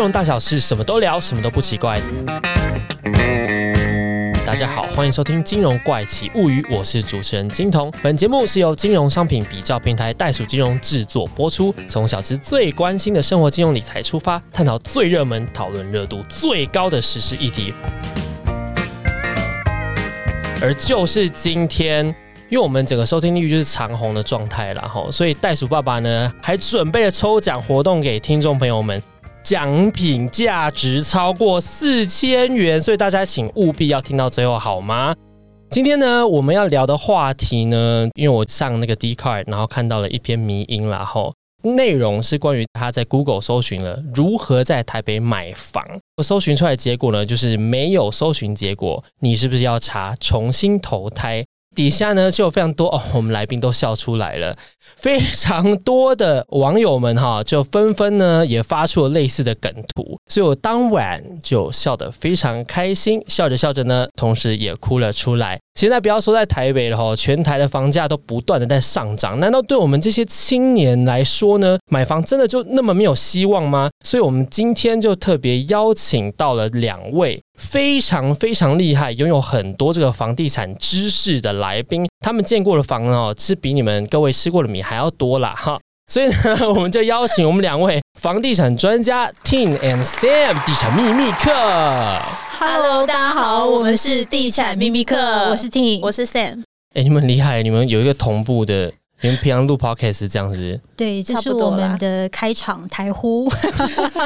融大小事，什么都聊，什么都不奇怪。大家好，欢迎收听《金融怪奇物语》，我是主持人金童。本节目是由金融商品比较平台袋鼠金融制作播出，从小吃最关心的生活金融理财出发，探讨最热门、讨论热度最高的时事议题。而就是今天。因为我们整个收听率就是长红的状态啦，所以袋鼠爸爸呢还准备了抽奖活动给听众朋友们，奖品价值超过4000元，所以大家请务必要听到最后好吗？今天呢我们要聊的话题呢，因为我上那个 Dcard 然后看到了一篇迷因啦，内容是关于他在 Google 搜寻了如何在台北买房，搜寻出来的结果呢就是没有搜寻结果，你是不是要查重新投胎？底下呢就有非常多哦，我们来宾都笑出来了，非常多的网友们就纷纷呢也发出了类似的梗图，所以我当晚就笑得非常开心，笑着笑着呢同时也哭了出来。现在不要说在台北了，全台的房价都不断的在上涨，难道对我们这些青年来说呢，买房真的就那么没有希望吗？所以我们今天就特别邀请到了两位非常非常厉害，拥有很多这个房地产知识的来宾，他们见过的房呢，是比你们各位吃过的米还要多啦哈。所以呢，我们就邀请我们两位房地产专家 Ting and Sam 地产秘密客。Hello， 大家好，我们是地产秘密客，我是 Ting， 我是 Sam。你们厉害，你们有一个同步的。你们平常录 Podcast 是这样子，对，这是我们的开场台呼。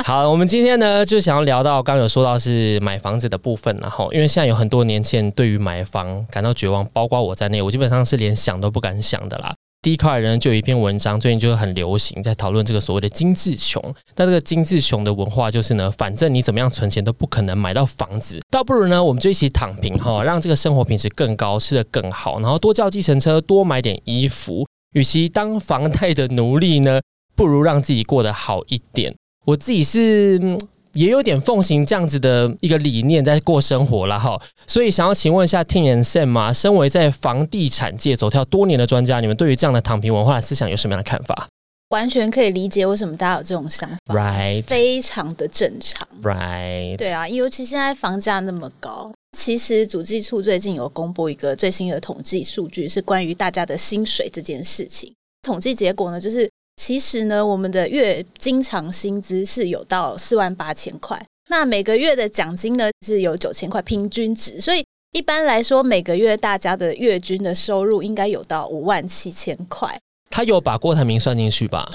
好，我们今天呢就想要聊到刚刚有说到是买房子的部分，然后因为现在有很多年轻人对于买房感到绝望，包括我在内，我基本上是连想都不敢想的啦。Dcard 人就有一篇文章最近就很流行，在讨论这个所谓的精致穷。那这个精致穷的文化就是呢，反正你怎么样存钱都不可能买到房子，倒不如呢我们就一起躺平让这个生活品质更高，吃得更好，然后多叫计程车，多买点衣服。与其当房贷的奴隶呢，不如让自己过得好一点。我自己是也有点奉行这样子的一个理念在过生活啦哈，所以想要请问一下 Ting and Sam 啊，身为在房地产界走跳多年的专家，你们对于这样的躺平文化的思想有什么样的看法？完全可以理解为什么大家有这种想法， right. 非常的正常 ，right？ 对啊，尤其现在房价那么高，其实主计处最近有公布一个最新的统计数据，是关于大家的薪水这件事情。统计结果呢，就是。其实呢，我们的月经常薪资是有到48000块，那每个月的奖金呢是有9000块平均值，所以一般来说每个月大家的月均的收入应该有到57000块。他有把郭台铭算进去吧？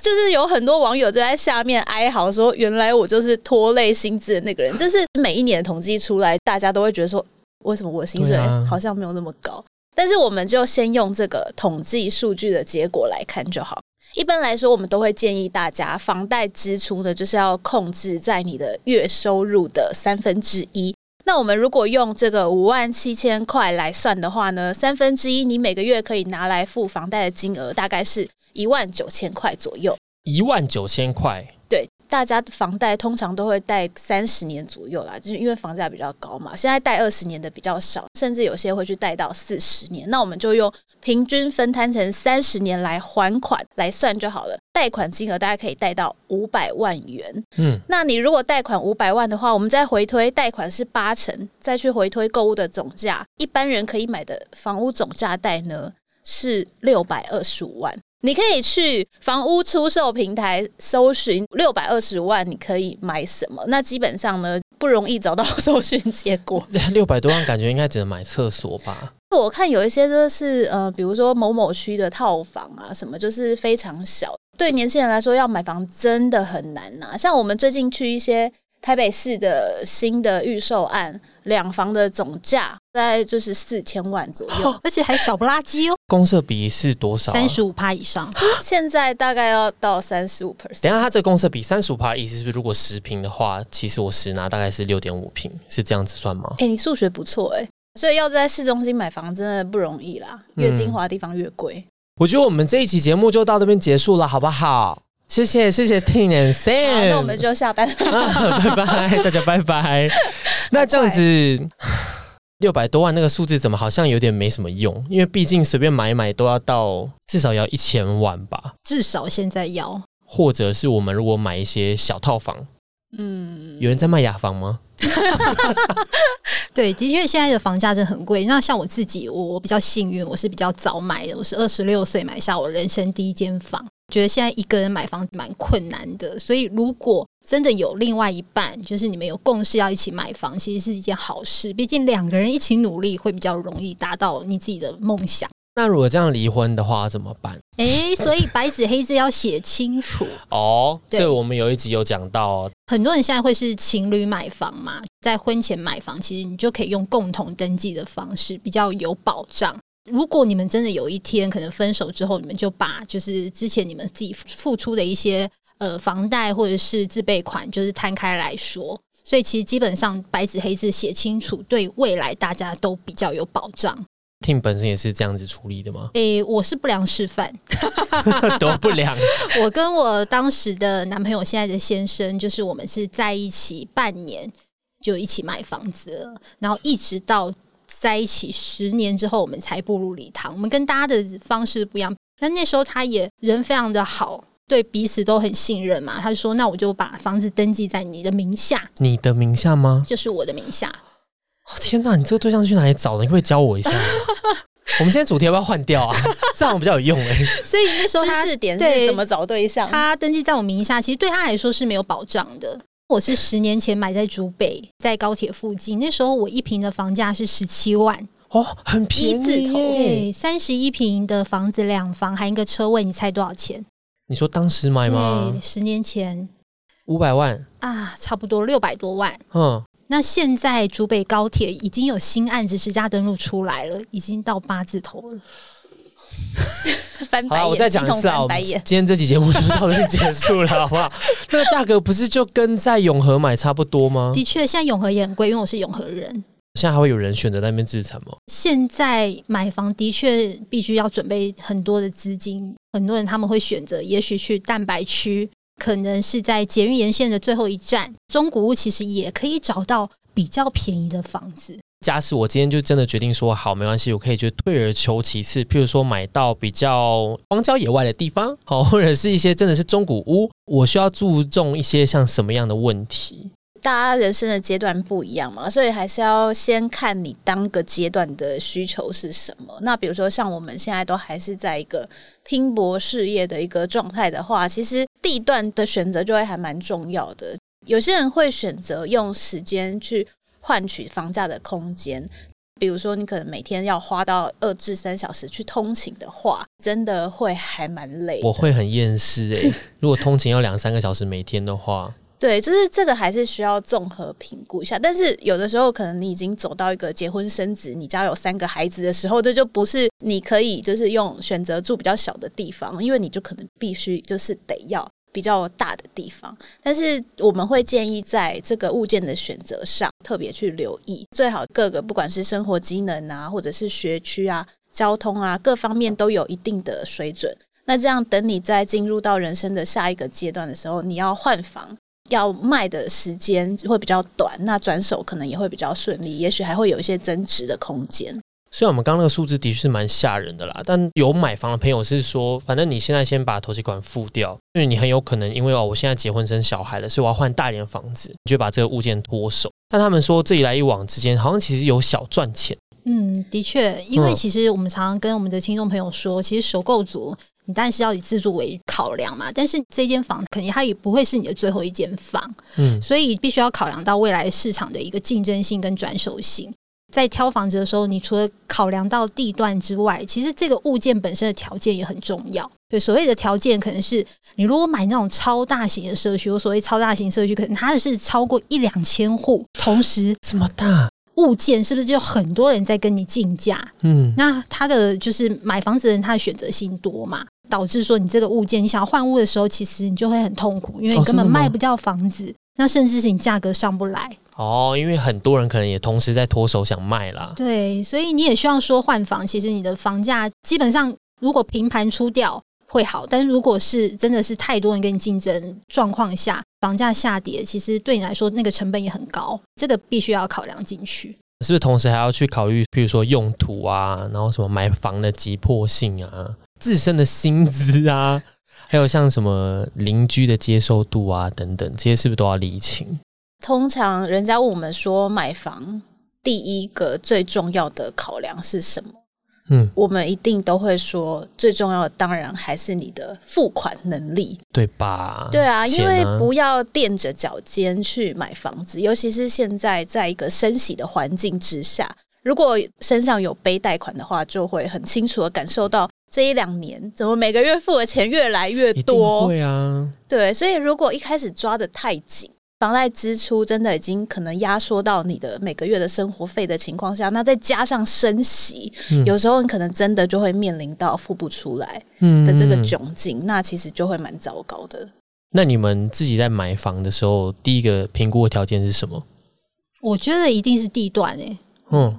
就是有很多网友就在下面哀嚎说，原来我就是拖累薪资的那个人。就是每一年的统计出来，大家都会觉得说，为什么我的薪水好像没有那么高？但是我们就先用这个统计数据的结果来看就好。一般来说我们都会建议大家房贷支出呢就是要控制在你的月收入的1/3。那我们如果用这个57000块来算的话呢，1/3你每个月可以拿来付房贷的金额大概是19000块左右。19000块？对，大家房贷通常都会贷30年左右啦，就是因为房价比较高嘛，现在贷20年的比较少，甚至有些会去贷到40年，那我们就用平均分摊成30年来还款来算就好了。贷款金额大概可以贷到500万元。那你如果贷款500万的话，我们再回推贷款是80%，再去回推购物的总价，一般人可以买的房屋总价贷呢是625万。你可以去房屋出售平台搜寻620万你可以买什么，那基本上呢不容易找到搜寻结果。600多万感觉应该只能买厕所吧？我看有一些就是比如说某某区的套房啊什么，就是非常小，对年轻人来说要买房真的很难啊。像我们最近去一些台北市的新的预售案，两房的总价大概就是4000万左右，而且还少不拉几哦。公设比是多少？ 35% 以上，现在大概要到 35%。 等一下，它这个公设比 35% 的意思是不是如果10坪的话，其实我10拿大概是 6.5 坪，是这样子算吗？你数学不错耶，所以要在市中心买房真的不容易啦，越精华的地方越贵。我觉得我们这一期节目就到这边结束了好不好？谢谢 Ting and Sam。 那我们就下班了。拜拜，大家拜拜。那这样子600多万那个数字怎么好像有点没什么用，因为毕竟随便买都要到至少要1000万吧，至少现在要或者是我们如果买一些小套房，嗯，有人在卖雅房吗？对，的确现在的房价真的很贵。那像我自己，我比较幸运，我是比较早买的，我是26岁买下我人生第一间房。觉得现在一个人买房蛮困难的，所以如果真的有另外一半，就是你们有共识要一起买房，其实是一件好事，毕竟两个人一起努力会比较容易达到你自己的梦想。那如果这样离婚的话怎么办？所以白纸黑字要写清楚哦。这我们有一集有讲到哦，很多人现在会是情侣买房嘛，在婚前买房，其实你就可以用共同登记的方式，比较有保障。如果你们真的有一天可能分手之后，你们就把就是之前你们自己付出的一些房贷或者是自备款，就是摊开来说。所以其实基本上白纸黑字写清楚，对未来大家都比较有保障。Ting 本身也是这样子处理的吗？我是不良示范。多不良？我跟我当时的男朋友，现在的先生，就是我们是在一起半年就一起买房子了，然后一直到在一起10年之后，我们才步入礼堂。我们跟大家的方式不一样，但那时候他也人非常的好，对彼此都很信任嘛。他说：“那我就把房子登记在你的名下。”你的名下吗？就是我的名下。天哪，你这个对象去哪里找的？你会教我一下？我们今天主题要不要换掉啊？这样我比较有用哎。所以那时候知识点是怎么找对象？他登记在我名下，其实对他来说是没有保障的。我是10年前买在竹北，在高铁附近，那时候我一坪的房价是17万哦，很便宜耶。对，31坪的房子，2房含一个车位，你猜多少钱？你说当时买吗？对，10年前500万啊，差不多600多万。嗯，那现在竹北高铁已经有新案子，实价登录出来了，已经到8字头了。翻白眼。好，我再讲一次啊，我们今天这期节目就到这结束了，好不好？那个价格不是就跟在永和买差不多吗？的确，现在永和也很贵，因为我是永和人。现在还会有人选择在那边置产吗？现在买房的确必须要准备很多的资金，很多人他们会选择，也许去蛋白区，可能是在捷运沿线的最后一站，中古屋其实也可以找到比较便宜的房子。假使我今天就真的决定说好没关系，我可以就退而求其次，譬如说买到比较荒郊野外的地方，好，或者是一些真的是中古屋，我需要注重一些像什么样的问题？大家人生的阶段不一样嘛，所以还是要先看你当个阶段的需求是什么。那比如说像我们现在都还是在一个拼搏事业的一个状态的话，其实地段的选择就会还蛮重要的。有些人会选择用时间去换取房价的空间，比如说你可能每天要花到2至3小时去通勤的话，真的会还蛮累的。我会很厌世欸，如果通勤要2-3个小时每天的话。对，就是这个还是需要综合评估一下。但是有的时候可能你已经走到一个结婚生子，你家有3个孩子的时候，这就不是你可以就是用选择住比较小的地方，因为你就可能必须就是得要比较大的地方。但是我们会建议在这个物件的选择上特别去留意，最好各个不管是生活机能啊，或者是学区啊，交通啊，各方面都有一定的水准。那这样等你在进入到人生的下一个阶段的时候，你要换房要卖的时间会比较短，那转手可能也会比较顺利，也许还会有一些增值的空间。虽然我们刚刚那个数字的确是蛮吓人的啦，但有买房的朋友是说，反正你现在先把头期款付掉，因为你很有可能因为我现在结婚生小孩了，所以我要换大一点房子，你就把这个物件脱手。但他们说这一来一往之间，好像其实有小赚钱。嗯，的确，因为其实我们常常跟我们的听众朋友说，其实首购族你当然是要以自住为考量嘛，但是这间房肯定它也不会是你的最后一间房，所以必须要考量到未来市场的一个竞争性跟转手性。在挑房子的时候，你除了考量到地段之外，其实这个物件本身的条件也很重要。对，所谓的条件可能是你如果买那种超大型的社区，我所谓超大型社区可能它是超过1-2000户，同时这么大物件是不是就很多人在跟你竞价？那他的就是买房子的人，他的选择性多嘛，导致说你这个物件你想要换屋的时候，其实你就会很痛苦，因为你根本卖不掉房子，那甚至是你价格上不来哦，因为很多人可能也同时在脱手想卖啦。对，所以你也希望说换房，其实你的房价基本上如果平盘出掉会好，但如果是真的是太多人跟你竞争状况下，房价下跌，其实对你来说那个成本也很高，这个必须要考量进去。是不是同时还要去考虑，比如说用途啊，然后什么买房的急迫性啊，自身的薪资啊，还有像什么邻居的接受度啊等等，这些是不是都要厘清？通常人家问我们说买房第一个最重要的考量是什么，我们一定都会说最重要的当然还是你的付款能力，对吧？对啊，因为不要垫着脚尖去买房子，尤其是现在在一个升息的环境之下，如果身上有背贷款的话，就会很清楚的感受到这一两年怎么每个月付的钱越来越多。一定会啊，对，所以如果一开始抓得太紧，房贷支出真的已经可能压缩到你的每个月的生活费的情况下，那再加上升息，有时候你可能真的就会面临到付不出来的这个窘境，那其实就会蛮糟糕的。那你们自己在买房的时候，第一个评估的条件是什么？我觉得一定是地段欸，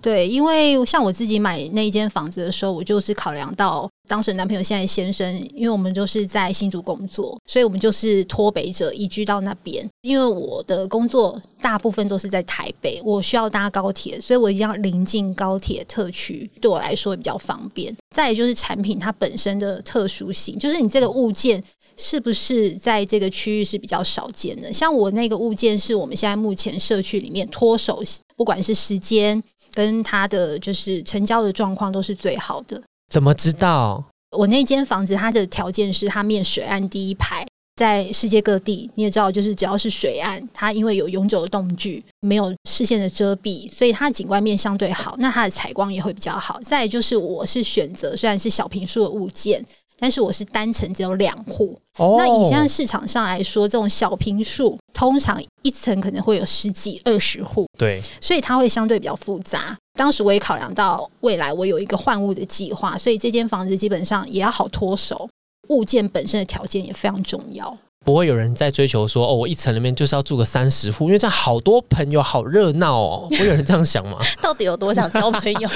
对，因为像我自己买那一间房子的时候，我就是考量到当时男朋友现在先生，因为我们就是在新竹工作，所以我们就是脱北者移居到那边。因为我的工作大部分都是在台北，我需要搭高铁，所以我一定要临近高铁特区，对我来说也比较方便。再也就是产品它本身的特殊性，就是你这个物件是不是在这个区域是比较少见的。像我那个物件是我们现在目前社区里面脱手，不管是时间跟它的就是成交的状况都是最好的。怎么知道？我那间房子它的条件是它面水岸第一排，在世界各地你也知道，就是只要是水岸，它因为有永久的栋距，没有视线的遮蔽，所以它的景观面相对好，那它的采光也会比较好。再来就是我是选择虽然是小坪数的物件，但是我是单层只有2户、那以现在市场上来说，这种小坪数通常一层可能会有10几20户，对，所以它会相对比较复杂。当时我也考量到未来我有一个换屋的计划，所以这间房子基本上也要好脱手，物件本身的条件也非常重要。不会有人在追求说，我一层里面就是要住个30户，因为这样好多朋友好热闹哦。不会有人这样想吗？到底有多想交朋友？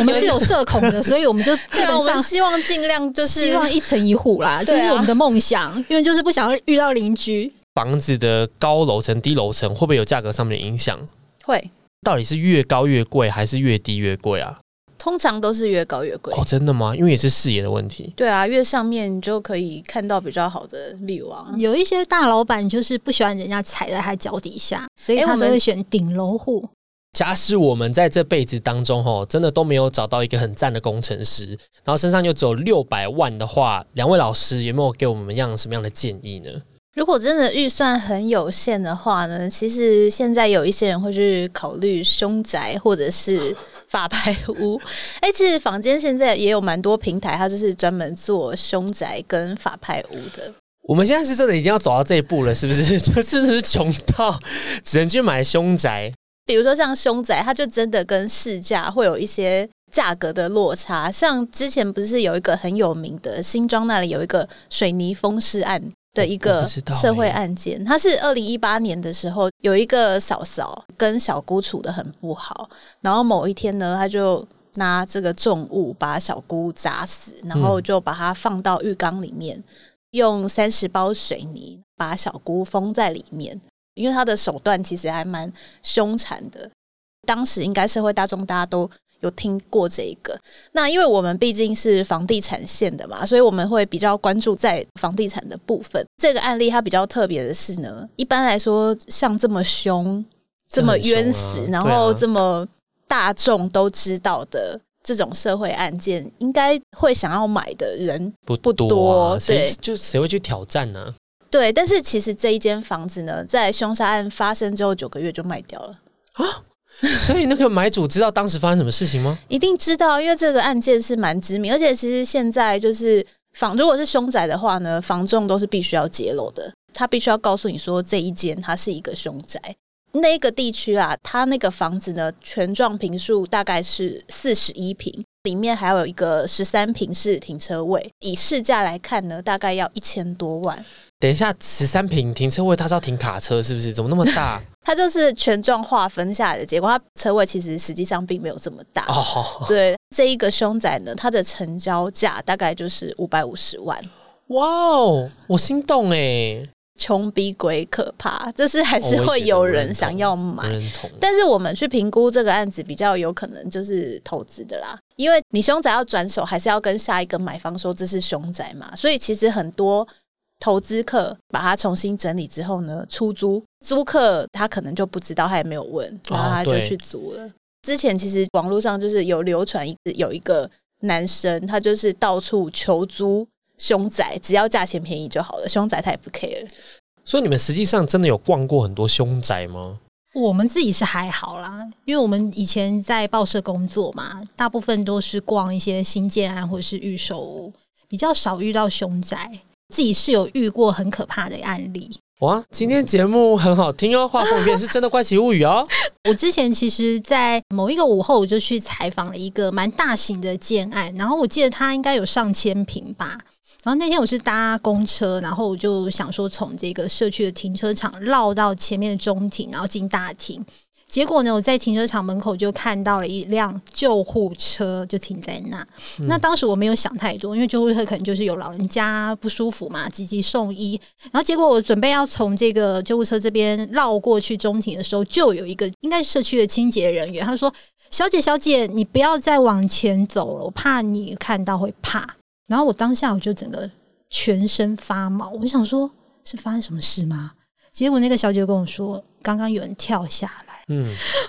我们是有社恐的，所以我们就基本上我们希望尽量就是希望1层1户啦，这是我们的梦想，因为就是不想要遇到邻居。房子的高楼层、低楼层会不会有价格上面的影响？会。到底是越高越贵还是越低越贵啊？通常都是越高越贵。真的吗？因为也是视野的问题。对啊，越上面你就可以看到比较好的view啊。有一些大老板就是不喜欢人家踩在他脚底下，所以他们会选顶楼户。假使我们在这辈子当中真的都没有找到一个很赞的工程师，然后身上就只有600万的话，两位老师有没有给我们什么样的建议呢？如果真的预算很有限的话呢，其实现在有一些人会去考虑凶宅或者是法拍屋。其实坊间现在也有蛮多平台，它就是专门做凶宅跟法拍屋的。我们现在是真的已经要走到这一步了，是不是？就真的是穷到只能去买凶宅。比如说像凶宅，它就真的跟市价会有一些价格的落差。像之前不是有一个很有名的新庄那里有一个水泥风湿案的一个社会案件，它是2018年的时候，有一个嫂嫂跟小姑处得很不好，然后某一天呢，她就拿这个重物把小姑砸死，然后就把她放到浴缸里面，用30包水泥把小姑封在里面，因为她的手段其实还蛮凶残的。当时应该社会大众大家都有听过这一个。那因为我们毕竟是房地产线的嘛，所以我们会比较关注在房地产的部分。这个案例它比较特别的是呢，一般来说像这么凶、这么冤死、然后这么大众都知道的这种社会案件，应该会想要买的人不多，对，就谁会去挑战呢？对，但是其实这一间房子呢，在凶杀案发生之后9个月就卖掉了啊。所以那个买主知道当时发生什么事情吗？一定知道，因为这个案件是蛮知名，而且其实现在就是如果是凶宅的话呢，房仲都是必须要揭露的，他必须要告诉你说这一间它是一个凶宅。那个地区啊，它那个房子呢，全幢坪数大概是41坪，里面还有一个13坪是停车位，以市价来看呢，大概要1000多万。等一下，13坪停车位它是要停卡车是不是？怎么那么大？它就是全幢划分下来的结果，它车位其实实际上并没有这么大。对，这一个凶宅呢，它的成交价大概就是550万。哇哦，我心动欸。穷逼鬼可怕，就是还是会有人想要买。但是我们去评估这个案子比较有可能就是投资的啦，因为你凶宅要转手还是要跟下一个买方说这是凶宅嘛，所以其实很多投资客把它重新整理之后呢出租，租客他可能就不知道，他也没有问，然后他就去租了。之前其实网络上就是有流传有一个男生，他就是到处求租凶宅，只要价钱便宜就好了，凶宅他也不 care。 所以你们实际上真的有逛过很多凶宅吗？我们自己是还好啦，因为我们以前在报社工作嘛，大部分都是逛一些新建案或者是预售屋，比较少遇到凶宅。自己是有遇过很可怕的案例。哇，今天节目很好听哦，画风片是真的怪奇物语哦。我之前其实在某一个午后我就去采访了一个蛮大型的建案，然后我记得它应该有上千坪吧。然后那天我是搭公车，然后我就想说从这个社区的停车场绕到前面的中庭，然后进大厅。结果呢，我在停车场门口就看到了一辆救护车就停在那。那当时我没有想太多，因为救护车可能就是有老人家不舒服嘛，紧急送医。然后结果我准备要从这个救护车这边绕过去中庭的时候，就有一个应该是社区的清洁人员，他说：“小姐，小姐，你不要再往前走了，我怕你看到会怕。”然后我当下我就整个全身发毛，我想说是发生什么事吗？结果那个小姐跟我说刚刚有人跳下来。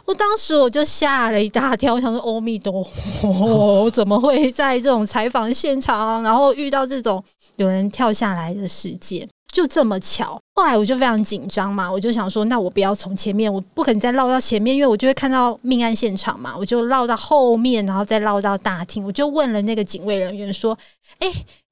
我当时我就吓了一大跳，我想说阿弥陀佛，怎么会在这种采访现场然后遇到这种有人跳下来的事件，就这么巧。后来我就非常紧张嘛，我就想说那我不要从前面，我不可能再绕到前面，因为我就会看到命案现场嘛，我就绕到后面，然后再绕到大厅。我就问了那个警卫人员说：“哎，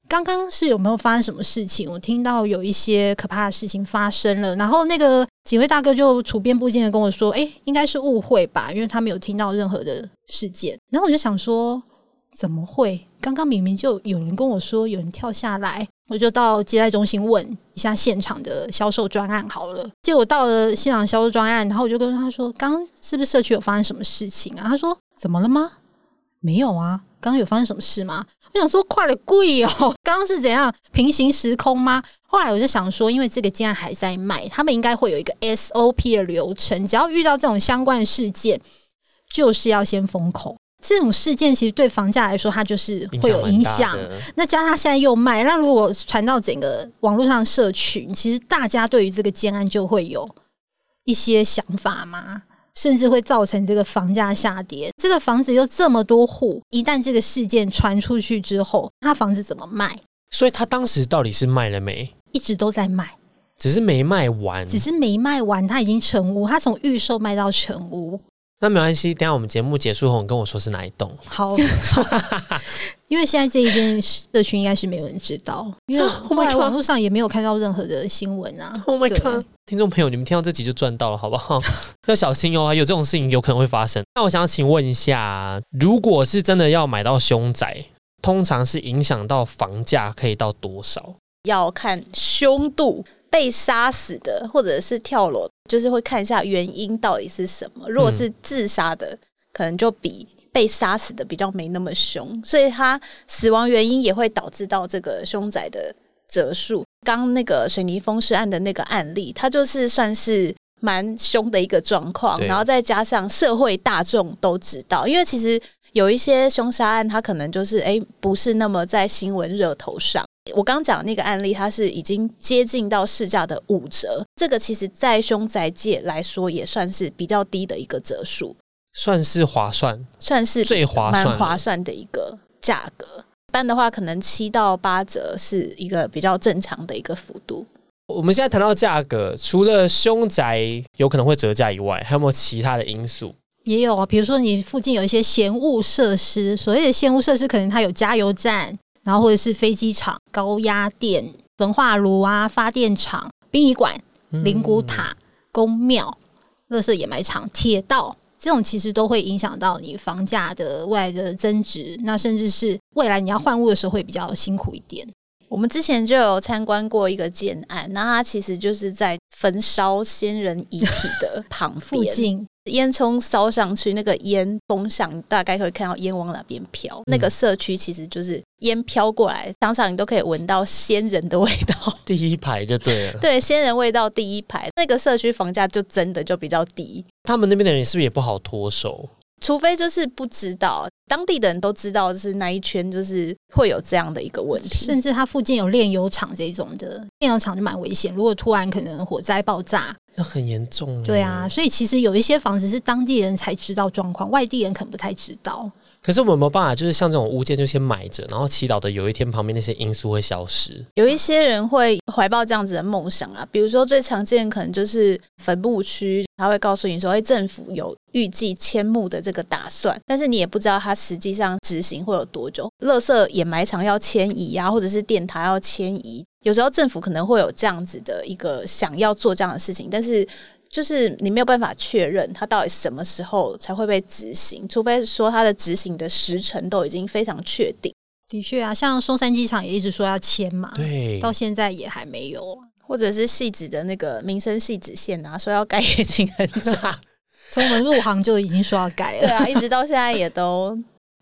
刚刚是有没有发生什么事情？我听到有一些可怕的事情发生了。”然后那个警卫大哥就处变不惊的跟我说：“哎，应该是误会吧，因为他没有听到任何的事件。”然后我就想说怎么会？刚刚明明就有人跟我说有人跳下来。我就到接待中心问一下现场的销售专案好了。结果到了现场销售专案，然后我就跟他说：“刚刚是不是社区有发生什么事情啊？”他说：“怎么了吗？没有啊，刚刚有发生什么事吗？”我想说快了贵哦，刚刚是怎样平行时空吗？后来我就想说因为这个竟然还在卖，他们应该会有一个 SOP 的流程，只要遇到这种相关的事件就是要先封口。这种事件其实对房价来说它就是会有影响，那加上它现在又卖，那如果传到整个网络上社群，其实大家对于这个建案就会有一些想法嘛，甚至会造成这个房价下跌。这个房子又这么多户，一旦这个事件传出去之后，它房子怎么卖？所以它当时到底是卖了没？一直都在卖，只是没卖完，它已经成屋，它从预售卖到成屋。那没关系，等一下我们节目结束后你跟我说是哪一栋。好因为现在这一件社区应该是没有人知道，因为后来网络上也没有看到任何的新闻啊。Oh my god， 听众朋友，你们听到这集就赚到了好不好？要小心哦，有这种事情有可能会发生。那我想要请问一下，如果是真的要买到凶宅，通常是影响到房价可以到多少？要看凶度，被杀死的或者是跳楼，就是会看一下原因到底是什么。如果是自杀的，可能就比被杀死的比较没那么凶，所以他死亡原因也会导致到这个凶宅的折数。刚那个水泥封尸案的那个案例，它就是算是蛮凶的一个状况，然后再加上社会大众都知道，因为其实有一些凶杀案它可能就是不是那么在新闻热头上。我刚讲那个案例，它是已经接近到市价的5折，这个其实在凶宅界来说也算是比较低的一个折数，算是划算，算是最划算蛮划算的一个价格。一般的话可能7到8折是一个比较正常的一个幅度。我们现在谈到价格，除了凶宅有可能会折价以外，还有没有其他的因素？也有啊，比如说你附近有一些嫌恶设施，所谓的嫌恶设施可能它有加油站，然后或者是飞机场、高压电、焚化炉啊、发电厂、殡仪馆、灵骨塔、宫庙、垃圾掩埋场、铁道，这种其实都会影响到你房价的未来的增值，那甚至是未来你要换屋的时候会比较辛苦一点。我们之前就有参观过一个建案，那它其实就是在焚烧先人遗体的旁边附近，烟囱烧上去，那个烟风向大概可以看到烟往哪边飘，那个社区其实就是烟飘过来，常常你都可以闻到仙人的味道，第一排就对了。对，仙人味道第一排，那个社区房价就真的就比较低。他们那边的人是不是也不好脱手？除非就是不知道，当地的人都知道，就是那一圈就是会有这样的一个问题，甚至它附近有炼油厂这种的，炼油厂就蛮危险，如果突然可能火灾爆炸那很严重啊。对啊，所以其实有一些房子是当地人才知道状况，外地人可能不太知道。可是我们有没有办法就是像这种物件就先买着，然后祈祷的有一天旁边那些因素会消失？有一些人会怀抱这样子的梦想啊，比如说最常见可能就是坟墓区，他会告诉你说、欸、政府有预计迁墓的这个打算，但是你也不知道它实际上执行会有多久，垃圾掩埋场要迁移啊，或者是电塔要迁移，有时候政府可能会有这样子的一个想要做这样的事情，但是就是你没有办法确认它到底什么时候才会被执行，除非说它的执行的时程都已经非常确定。的确啊，像松山机场也一直说要迁嘛，对，到现在也还没有，或者是汐止的那个民生汐止线啊，说要改也挺很久，从我们入行就已经说要改了对啊，一直到现在也都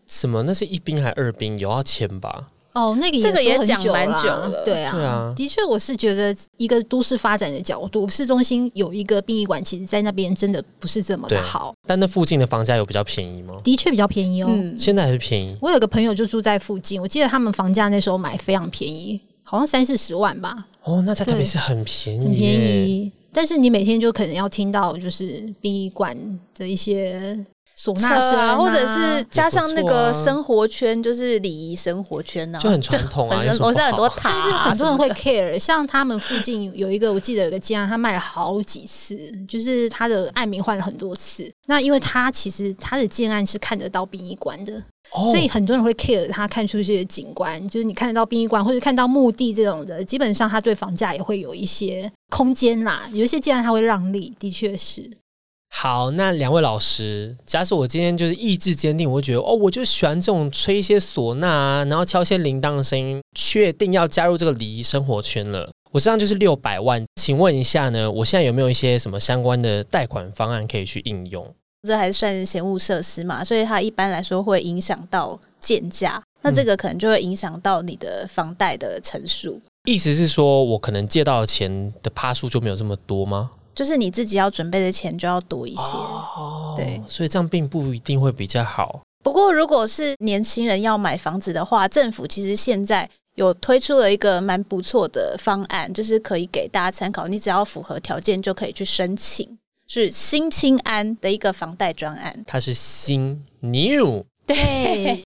什么那是一兵还二兵有要迁吧？哦，那个也说很久啦，这个也讲蛮久了。对啊，对啊，的确我是觉得一个都市发展的角度，市中心有一个殡仪馆，其实在那边真的不是这么的好。但那附近的房价有比较便宜吗？的确比较便宜哦、现在还是便宜。我有个朋友就住在附近，我记得他们房价那时候买非常便宜，好像30-40万吧。哦，那在台北是很便宜耶，很便宜。但是你每天就可能要听到就是殡仪馆的一些唢呐声啊，或者是加上那个生活圈，啊、就是礼仪生活圈啊，就很传统啊，楼下很多塔、啊，但是很多人会 care。像他们附近有一个，我记得有一个建案，他卖了好几次，就是他的案名换了很多次。那因为他其实他的建案是看得到殡仪馆的、哦，所以很多人会 care 他看出去的景观，就是你看得到殡仪馆或者看到墓地这种的，基本上他对房价也会有一些空间啦。有一些建案他会让利，的确是。好，那两位老师，假使我今天就是意志坚定，我会觉得哦，我就喜欢这种吹一些唢呐啊，然后敲一些铃铛的声音，确定要加入这个礼仪生活圈了。我身上就是600万，请问一下呢，我现在有没有一些什么相关的贷款方案可以去应用？这还算是闲物设施嘛，所以它一般来说会影响到建价，那这个可能就会影响到你的房贷的成数。意思是说我可能借到的钱的趴数就没有这么多吗？就是你自己要准备的钱就要多一些、哦、对，所以这样并不一定会比较好。不过如果是年轻人要买房子的话，政府其实现在有推出了一个蛮不错的方案，就是可以给大家参考，你只要符合条件就可以去申请，是新青安的一个房贷专案。它是新 new， 对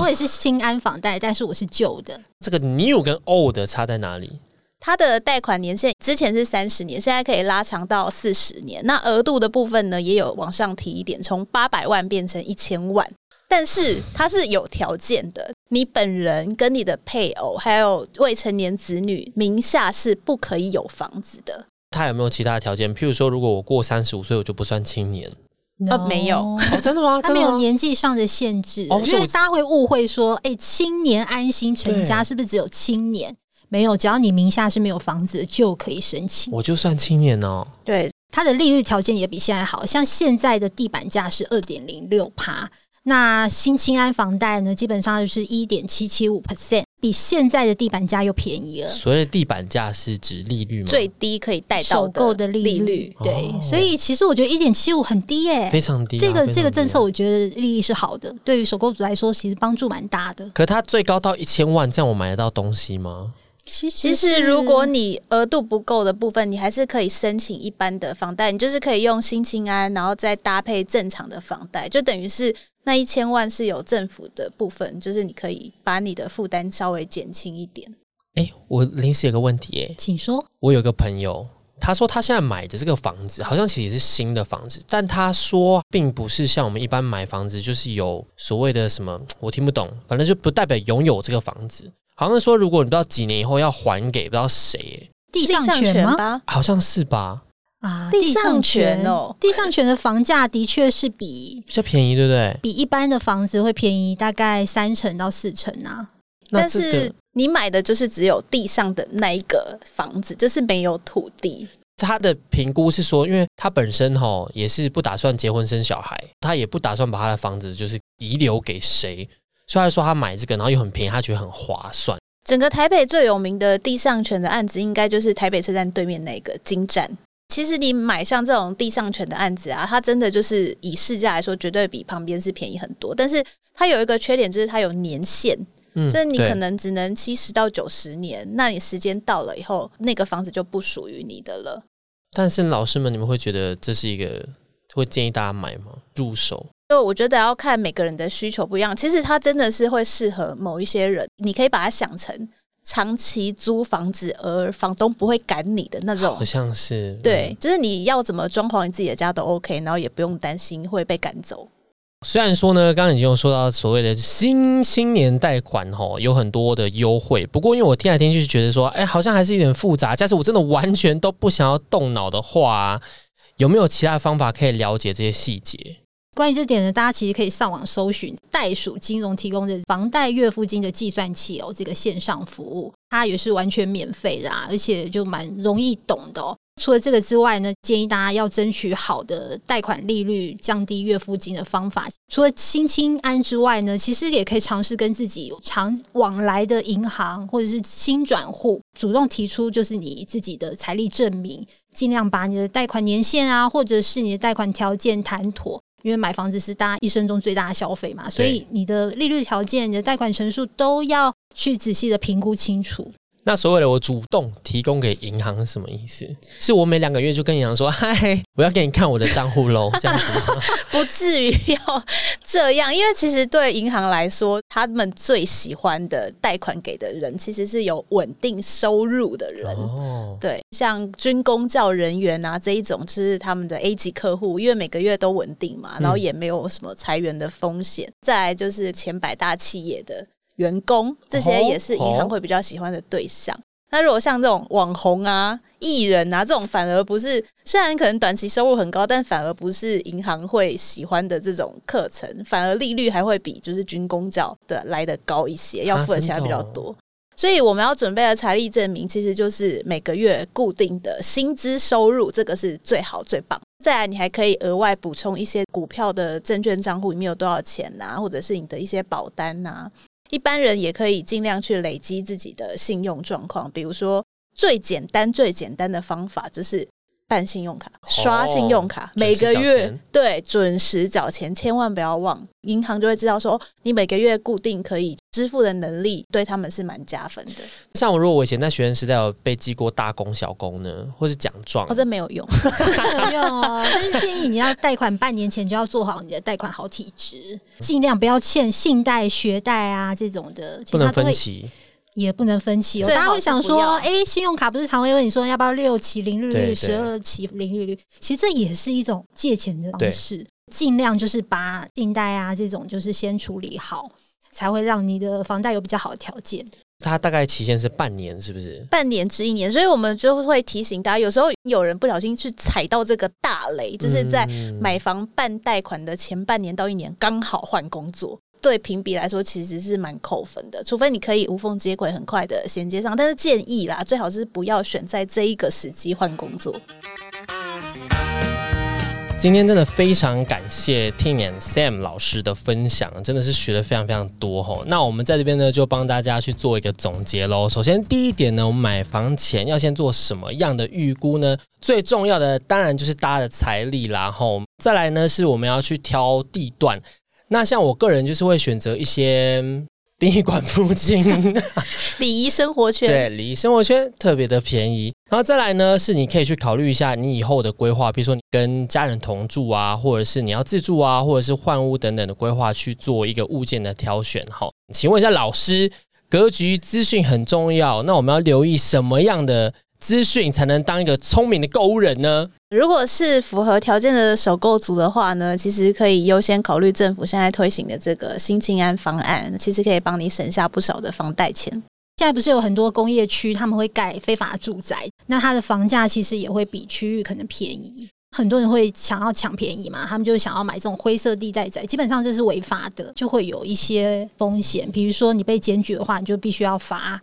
我也是新安房贷，但是我是旧的。这个 new 跟 old 差在哪里？它的贷款年限之前是30年，现在可以拉长到40年。那额度的部分呢，也有往上提一点，从800万变成1000万。但是它是有条件的，你本人跟你的配偶还有未成年子女名下是不可以有房子的。它有没有其他的条件？譬如说，如果我过35岁，我就不算青年。没有、哦、真的吗？他没有年纪上的限制，哦、因为大家会误会说，哎、欸，青年安心成家是不是只有青年？没有，只要你名下是没有房子就可以申请。我就算青年哦。对，它的利率条件也比现在好，像现在的地板价是 2.06%， 那新青安房贷呢，基本上就是 1.775%， 比现在的地板价又便宜了。所以地板价是指利率吗？最低可以贷到的首购的利率。对、哦，所以其实我觉得 1.75 很低耶、欸，非常低、啊。这个政策我觉得利益是好的，对于首购族来说其实帮助蛮大的。可它最高到1000万，这样我买得到东西吗？其实如果你额度不够的部分，你还是可以申请一般的房贷，你就是可以用新青安然后再搭配正常的房贷，就等于是那1000万是有政府的部分，就是你可以把你的负担稍微减轻一点。我临时有个问题请说。我有个朋友他说他现在买的这个房子好像其实是新的房子，但他说并不是像我们一般买房子就是有所谓的什么我听不懂，反正就不代表拥有这个房子，好像说如果你不知道几年以后要还给不知道谁地上权吗？好像是吧。啊，地上权哦，地上权的房价的确是比较便宜，对不对？比一般的房子会便宜大概30%到40%啊。但是你买的就是只有地上的那一个房子，就是没有土地。他的评估是说，因为他本身也是不打算结婚生小孩，他也不打算把他的房子就是遗留给谁，所以他说他买这个然后又很便宜，他觉得很划算。整个台北最有名的地上权的案子应该就是台北车站对面那个金站。其实你买像这种地上权的案子啊，它真的就是以市价来说绝对比旁边是便宜很多，但是它有一个缺点就是它有年限，所以你可能只能70到90年，那你时间到了以后那个房子就不属于你的了。但是老师们，你们会觉得这是一个会建议大家买吗？入手就我觉得要看每个人的需求不一样，其实它真的是会适合某一些人，你可以把它想成长期租房子而房东不会赶你的那种，好像是对、就是你要怎么装潢你自己的家都 OK， 然后也不用担心会被赶走。虽然说呢刚刚已经有说到所谓的青年贷款有很多的优惠，不过因为我听来听去觉得说好像还是有点复杂，假使我真的完全都不想要动脑的话、有没有其他方法可以了解这些细节？关于这点呢，大家其实可以上网搜寻代数金融提供的房贷月付金的计算器哦，这个线上服务它也是完全免费的而且就蛮容易懂的哦。除了这个之外呢，建议大家要争取好的贷款利率、降低月付金的方法。除了新青安之外呢，其实也可以尝试跟自己常往来的银行或者是新转户主动提出就是你自己的财力证明，尽量把你的贷款年限啊，或者是你的贷款条件谈妥。因为买房子是大家一生中最大的消费嘛，所以你的利率条件、你的贷款成数都要去仔细的评估清楚。那所谓的我主动提供给银行是什么意思？是我每2个月就跟银行说嗨，我要给你看我的账户咯这样子吗？不至于要这样，因为其实对银行来说，他们最喜欢的贷款给的人其实是有稳定收入的人、对，像军公教人员啊这一种就是他们的 A 级客户，因为每个月都稳定嘛，然后也没有什么裁员的风险、再来就是前100大企业的员工，这些也是银行会比较喜欢的对象。那如果像这种网红啊、艺人啊这种，反而不是，虽然可能短期收入很高，但反而不是银行会喜欢的这种课程，反而利率还会比就是军公教的来得高一些，要付的钱还比较多、所以我们要准备的财力证明其实就是每个月固定的薪资收入，这个是最好最棒。再来你还可以额外补充一些股票的证券账户里面有多少钱啊，或者是你的一些保单啊。一般人也可以尽量去累积自己的信用状况，比如说最简单的方法就是办信用卡、刷信用卡，每个月对准时缴钱，千万不要忘，银行就会知道说你每个月固定可以支付的能力，对他们是蛮加分的。像如果我以前在学生时代有被记过大功小功呢，或是奖状，这没有用，没有用哦。但是建议你要贷款半年前就要做好你的贷款好体质，尽量不要欠信贷、学贷啊这种的，不能分期。也不能分期哦，大家会想说信用卡不是常会问你说要不要6期零利率、12期零利率，其实这也是一种借钱的方式，尽量就是把信贷啊这种就是先处理好，才会让你的房贷有比较好的条件。它大概期限是半年，是不是？半年至1年，所以我们就会提醒大家，有时候有人不小心去踩到这个大雷，就是在买房办贷款的前半年到1年刚好换工作，对评比来说其实是蛮扣分的，除非你可以无缝接轨很快的衔接上，但是建议啦，最好是不要选在这一个时机换工作。今天真的非常感谢 Ting & Sam 老师的分享，真的是学了非常非常多吼。那我们在这边呢就帮大家去做一个总结咯。首先第一点呢，我们买房前要先做什么样的预估呢？最重要的当然就是大家的财力啦吼。再来呢是我们要去挑地段，那像我个人就是会选择一些殡仪馆附近礼仪生活圈，对，礼仪生活圈特别的便宜。然后再来呢是你可以去考虑一下你以后的规划，比如说你跟家人同住啊，或者是你要自住啊，或者是换屋等等的规划，去做一个物件的挑选。好，请问一下老师，格局资讯很重要，那我们要留意什么样的资讯才能当一个聪明的购物人呢？如果是符合条件的首购族的话呢，其实可以优先考虑政府现在推行的这个新青安方案，其实可以帮你省下不少的房贷钱。现在不是有很多工业区他们会盖非法住宅，那它的房价其实也会比区域可能便宜，很多人会想要抢便宜嘛，他们就想要买这种灰色地带宅，基本上这是违法的，就会有一些风险，比如说你被检举的话，你就必须要罚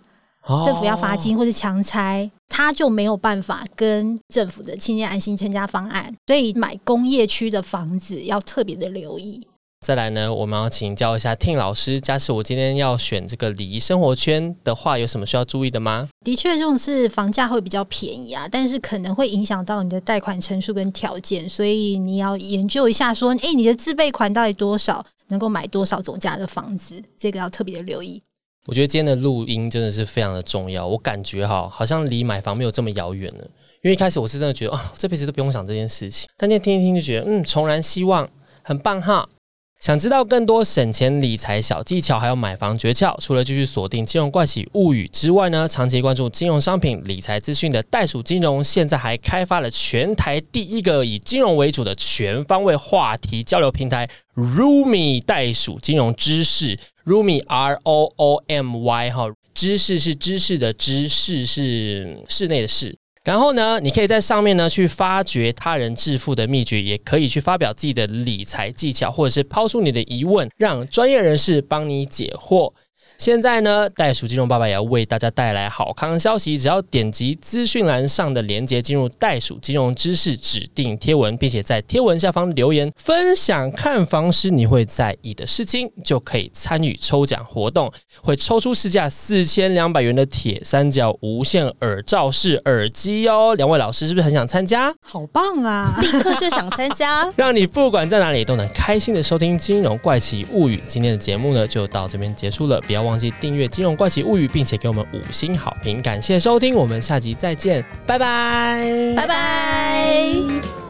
政府要罚金或是强拆，他就没有办法跟政府的青年安心成家方案，所以买工业区的房子要特别的留意。再来呢，我们要请教一下 Ting 老师，假使我今天要选这个礼仪生活圈的话，有什么需要注意的吗？的确，这种是房价会比较便宜啊，但是可能会影响到你的贷款成数跟条件，所以你要研究一下说，你的自备款到底多少，能够买多少总价的房子，这个要特别的留意。我觉得今天的录音真的是非常的重要，我感觉好像离买房没有这么遥远了，因为一开始我是真的觉得这辈子都不用想这件事情，但今天听一听就觉得重燃希望，很棒哈。想知道更多省钱理财小技巧还有买房诀窍，除了继续锁定金融怪奇物语之外呢，长期关注金融商品理财资讯的袋鼠金融现在还开发了全台第一个以金融为主的全方位话题交流平台 Roomy 袋鼠金融知识， Roomy R-O-O-M-Y 知识是知识的知，识是室内的室。然后呢，你可以在上面呢去发掘他人致富的秘诀，也可以去发表自己的理财技巧，或者是抛出你的疑问，让专业人士帮你解惑。现在呢，袋鼠金融爸爸也要为大家带来好康消息，只要点击资讯栏上的连结进入袋鼠金融知识指定贴文，并且在贴文下方留言分享看房时你会在意的事情，就可以参与抽奖活动，会抽出市价4200元的铁三角无线耳罩式耳机哦。两位老师是不是很想参加？好棒啊，立刻就想参加让你不管在哪里都能开心的收听金融怪奇物语。今天的节目呢就到这边结束了，不要忘记订阅金融怪奇物语，并且给我们5星好评，感谢收听，我们下集再见，拜拜拜拜。